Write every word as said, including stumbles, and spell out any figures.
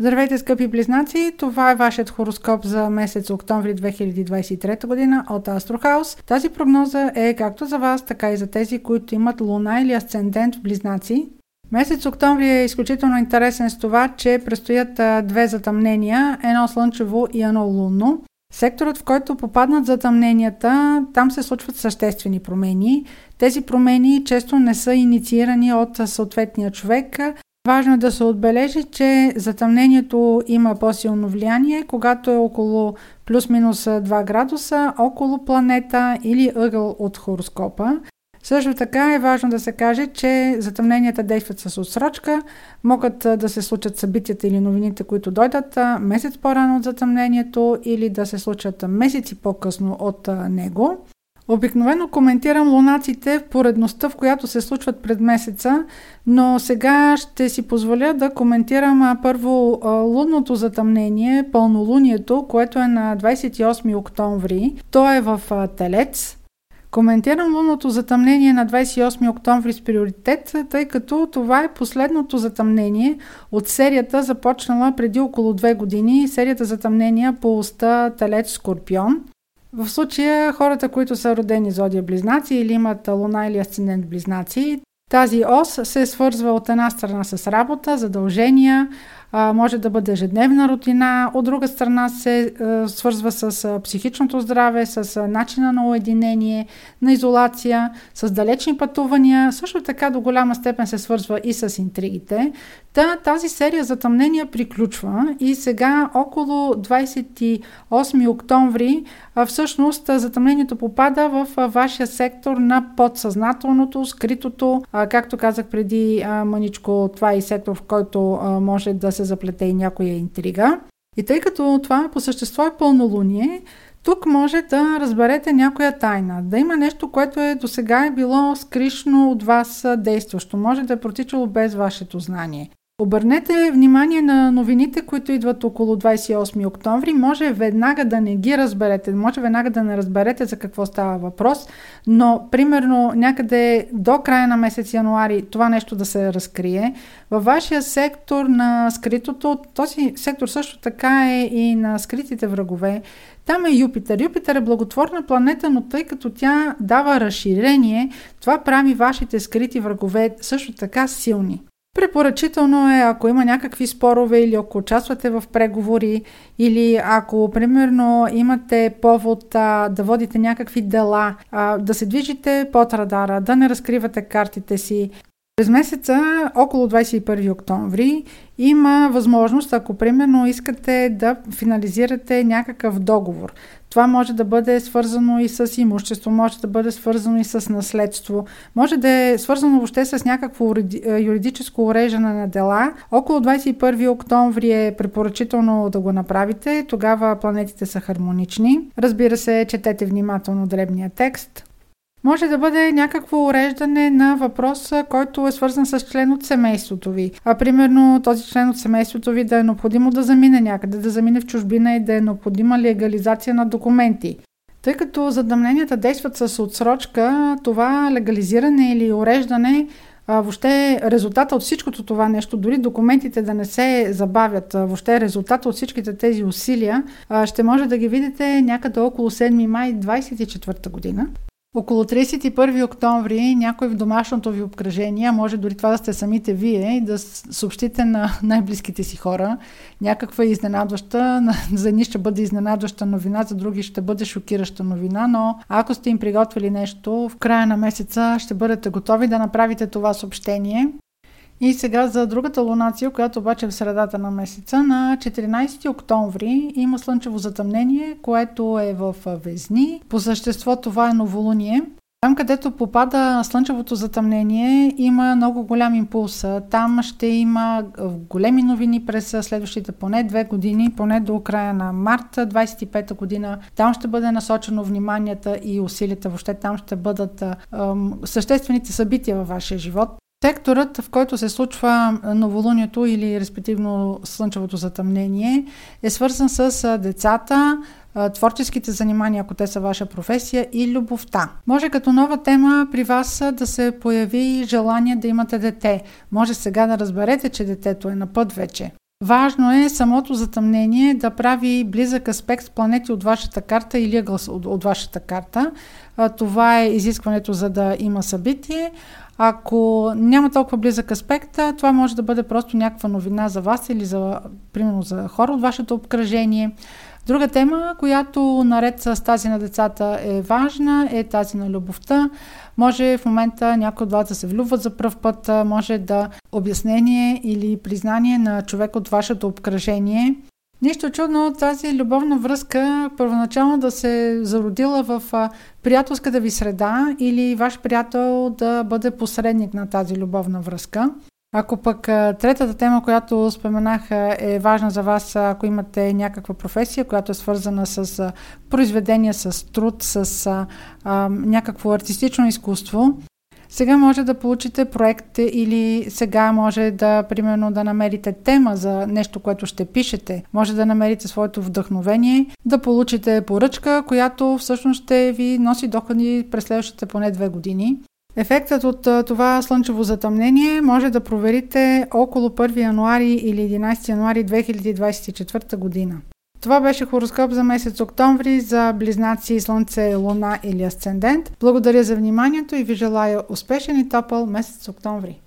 Здравейте, скъпи близнаци! Това е вашият хороскоп за месец октомври две хиляди двадесет и трета година от Astrohouse. Тази прогноза е както за вас, така и за тези, които имат луна или асцендент в близнаци. Месец октомври е изключително интересен с това, че предстоят две затъмнения, едно слънчево и едно лунно. Секторът, в който попаднат затъмненията, там се случват съществени промени. Тези промени често не са инициирани от съответния човек. Важно е да се отбележи, че затъмнението има по-силно влияние, когато е около плюс-минус два градуса, около планета или ъгъл от хороскопа. Също така е важно да се каже, че затъмненията действат с отсрочка, могат да се случат събитията или новините, които дойдат месец по-рано от затъмнението или да се случат месеци по-късно от него. Обикновено коментирам лунаците в поредността, в която се случват пред месеца, но сега ще си позволя да коментирам първо лунното затъмнение, пълнолунието, което е на двадесет и осми октомври. То е в Телец. Коментирам лунното затъмнение на двадесет и осми октомври с приоритет, тъй като това е последното затъмнение от серията, започнала преди около две години, серията затъмнения по оста Телец-Скорпион. В случая хората, които са родени зодия близнаци или имат луна или асцендент близнаци, тази ос се свързва от една страна с работа, задължения, може да бъде ежедневна рутина, от друга страна се свързва с психичното здраве, с начина на уединение, на изолация, с далечни пътувания, също така до голяма степен се свързва и с интригите. Та, тази серия затъмнения приключва и сега около двадесет и осми октомври всъщност затъмнението попада в вашия сектор на подсъзнателното, скритото, както казах преди мъничко, това е сектор, в който може да се се заплете и някоя интрига. И тъй като това по същество е пълнолуние, тук може да разберете някоя тайна, да има нещо, което е досега е било скришно от вас действащо, може да е протичало без вашето знание. Обърнете внимание на новините, които идват около двадесет и осми октомври. Може веднага да не ги разберете, може веднага да не разберете за какво става въпрос, но примерно някъде до края на месец януари това нещо да се разкрие. Във вашия сектор на скритото, този сектор също така е и на скритите врагове, там е Юпитер. Юпитер е благотворна планета, но тъй като тя дава разширение, това прави вашите скрити врагове също така силни. Препоръчително е, ако има някакви спорове или ако участвате в преговори или ако, примерно, имате повод а, да водите някакви дела, а, да се движите под радара, да не разкривате картите си. През месеца, около двадесет и първи октомври, има възможност, ако, примерно, искате да финализирате някакъв договор. Това може да бъде свързано и с имущество, може да бъде свързано и с наследство, може да е свързано въобще с някакво юридическо уреждане на дела. Около двадесет и първи октомври е препоръчително да го направите, тогава планетите са хармонични. Разбира се, четете внимателно дребния текст. Може да бъде някакво уреждане на въпрос, който е свързан с член от семейството ви. А примерно този член от семейството ви да е необходимо да замине някъде, да замине в чужбина и да е необходима легализация на документи. Тъй като затъмненията действат с отсрочка, това легализиране или уреждане, въобще резултата от всичкото това нещо, дори документите да не се забавят, въобще резултата от всичките тези усилия, ще може да ги видите някъде около седми май двадесет и четвърта година. Около тридесет и първи октомври някой в домашното ви обкръжение, може дори това да сте самите вие и да съобщите на най-близките си хора някаква изненадваща, за едни ще бъде изненадваща новина, за други ще бъде шокираща новина, но ако сте им приготвили нещо, в края на месеца ще бъдете готови да направите това съобщение. И сега за другата лунация, която обаче е в средата на месеца, на четиринадесети октомври има слънчево затъмнение, което е в Везни. По същество това е новолуние. Там, където попада слънчевото затъмнение, има много голям импулс. Там ще има големи новини през следващите поне две години, поне до края на март двадесет и пета година. Там ще бъде насочено вниманията и усилията. Въобще там ще бъдат ем, съществените събития във вашия живот. Секторът, в който се случва новолунието или респективно слънчевото затъмнение, е свързан с децата, творческите занимания, ако те са ваша професия, и любовта. Може като нова тема при вас да се появи желание да имате дете. Може сега да разберете, че детето е на път вече. Важно е самото затъмнение да прави близък аспект с планети от вашата карта или ъгъл от вашата карта. Това е изискването, за да има събитие. Ако няма толкова близък аспект, това може да бъде просто някаква новина за вас или за, примерно, за хора от вашето обкръжение. Друга тема, която наред с тази на децата е важна, е тази на любовта. Може в момента някой от вас да се влюбват за пръв път, може да обяснение или признание на човек от вашето обкръжение. Нищо чудно тази любовна връзка първоначално да се зародила в приятелската ви среда или ваш приятел да бъде посредник на тази любовна връзка. Ако пък третата тема, която споменах, е важна за вас, ако имате някаква професия, която е свързана с произведения, с труд, с а, някакво артистично изкуство, сега може да получите проект или сега може да, примерно, да намерите тема за нещо, което ще пишете. Може да намерите своето вдъхновение, да получите поръчка, която всъщност ще ви носи доходи през следващите поне две години. Ефектът от това слънчево затъмнение може да проверите около първи януари или единайсети януари две хиляди двайсет и четвърта година. Това беше хороскоп за месец октомври за Близнаци, Слънце, Луна или Асцендент. Благодаря за вниманието и ви желая успешен и топъл месец октомври.